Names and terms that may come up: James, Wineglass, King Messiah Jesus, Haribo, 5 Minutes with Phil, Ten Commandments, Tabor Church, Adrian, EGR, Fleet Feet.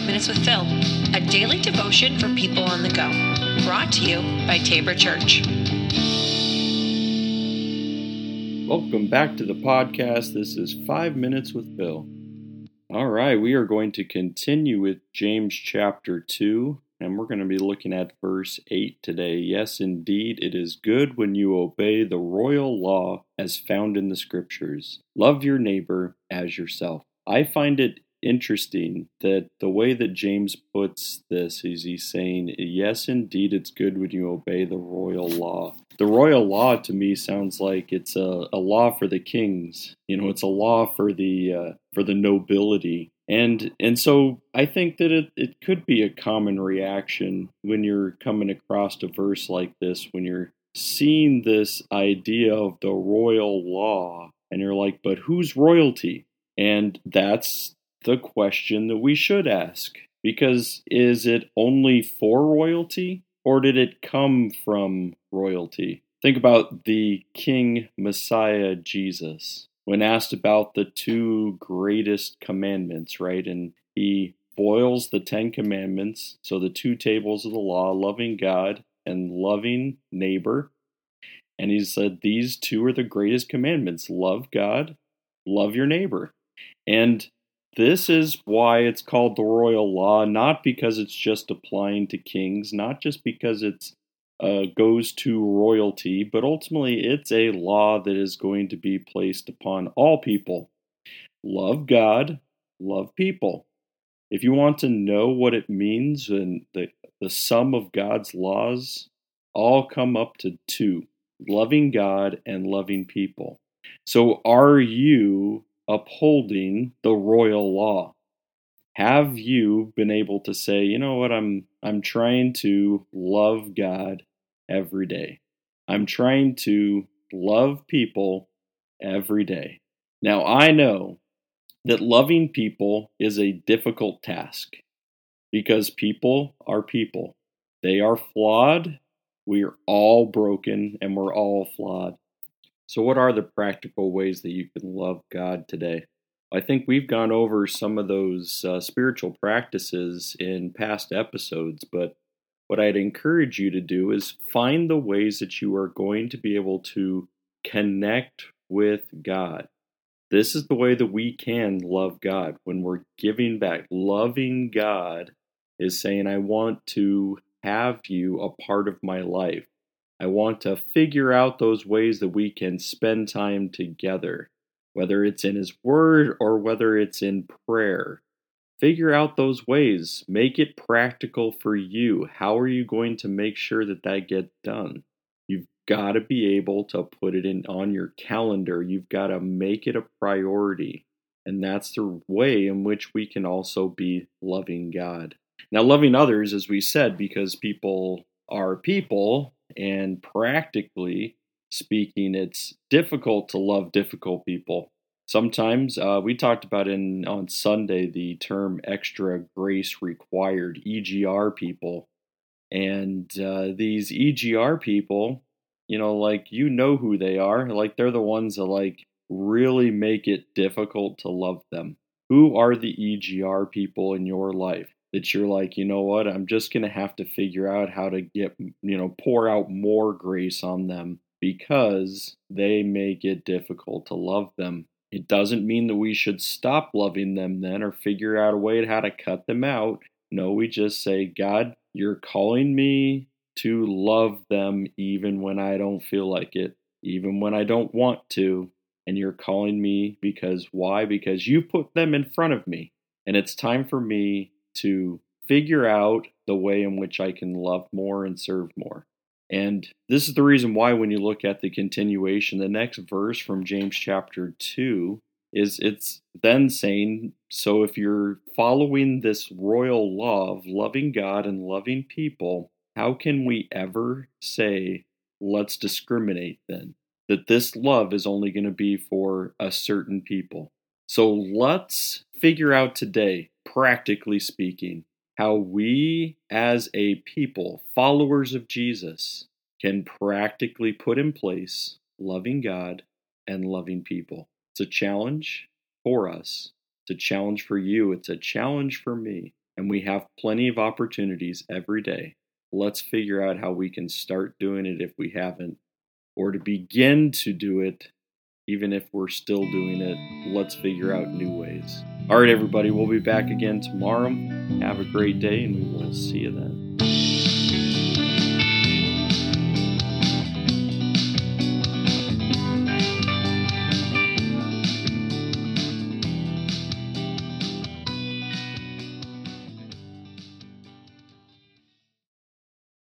5 Minutes with Phil, a daily devotion for people on the go, brought to you by Tabor Church. Welcome back to the podcast. This is 5 Minutes with Phil. All right, we are going to continue with James chapter 2, and we're going to be looking at verse 8 today. Yes, indeed, it is good when you obey the royal law as found in the Scriptures. Love your neighbor as yourself. I find it interesting that the way that James puts this is he's saying, yes, indeed, it's good when you obey the royal law. The royal law to me sounds like it's a law for the kings. You know, it's a law for the nobility. And so I think that it could be a common reaction when you're coming across a verse like this, when you're seeing this idea of the royal law, and you're like, but who's royalty? And that's the question that we should ask, because is it only for royalty, or did it come from royalty? Think about the King Messiah Jesus when asked about the two greatest commandments, right? And he boils the Ten Commandments, so the two tables of the law, loving God and loving neighbor. And he said, these two are the greatest commandments. Love God, love your neighbor. And this is why it's called the royal law, not because it's just applying to kings, not just because it goes to royalty, but ultimately it's a law that is going to be placed upon all people. Love God, love people. If you want to know what it means, and the sum of God's laws all come up to two, loving God and loving people. So are you upholding the royal law? Have you been able to say, you know what, I'm trying to love God every day. I'm trying to love people every day. Now, I know that loving people is a difficult task because people are people. They are flawed. We are all broken and we're all flawed. So what are the practical ways that you can love God today? I think we've gone over some of those spiritual practices in past episodes, but what I'd encourage you to do is find the ways that you are going to be able to connect with God. This is the way that we can love God, when we're giving back. Loving God is saying, I want to have you a part of my life. I want to figure out those ways that we can spend time together, whether it's in His Word or whether it's in prayer. Figure out those ways. Make it practical for you. How are you going to make sure that that gets done? You've got to be able to put it in on your calendar. You've got to make it a priority. And that's the way in which we can also be loving God. Now, loving others, as we said, because people are people. And practically speaking, it's difficult to love difficult people. Sometimes we talked about on Sunday the term extra grace required, EGR people. And these EGR people, you know who they are. Like, they're the ones that really make it difficult to love them. Who are the EGR people in your life? That you're like, you know what, I'm just going to have to figure out how to get, pour out more grace on them because they make it difficult to love them. It doesn't mean that we should stop loving them then or figure out a way to how to cut them out. No, we just say, God, you're calling me to love them even when I don't feel like it, even when I don't want to. And you're calling me because why? Because you put them in front of me. And it's time for me to figure out the way in which I can love more and serve more. And this is the reason why when you look at the continuation, the next verse from James chapter 2 is it's then saying, so if you're following this royal law of loving God and loving people, how can we ever say, let's discriminate then? That this love is only going to be for a certain people. So let's figure out today, practically speaking, how we as a people, followers of Jesus, can practically put in place loving God and loving people. It's a challenge for us. It's a challenge for you. It's a challenge for me. and we have plenty of opportunities every day. Let's figure out how we can start doing it if we haven't, or to begin to do it, even if we're still doing it. Let's figure out new ways. All right, everybody, we'll be back again tomorrow. Have a great day, and we will see you then.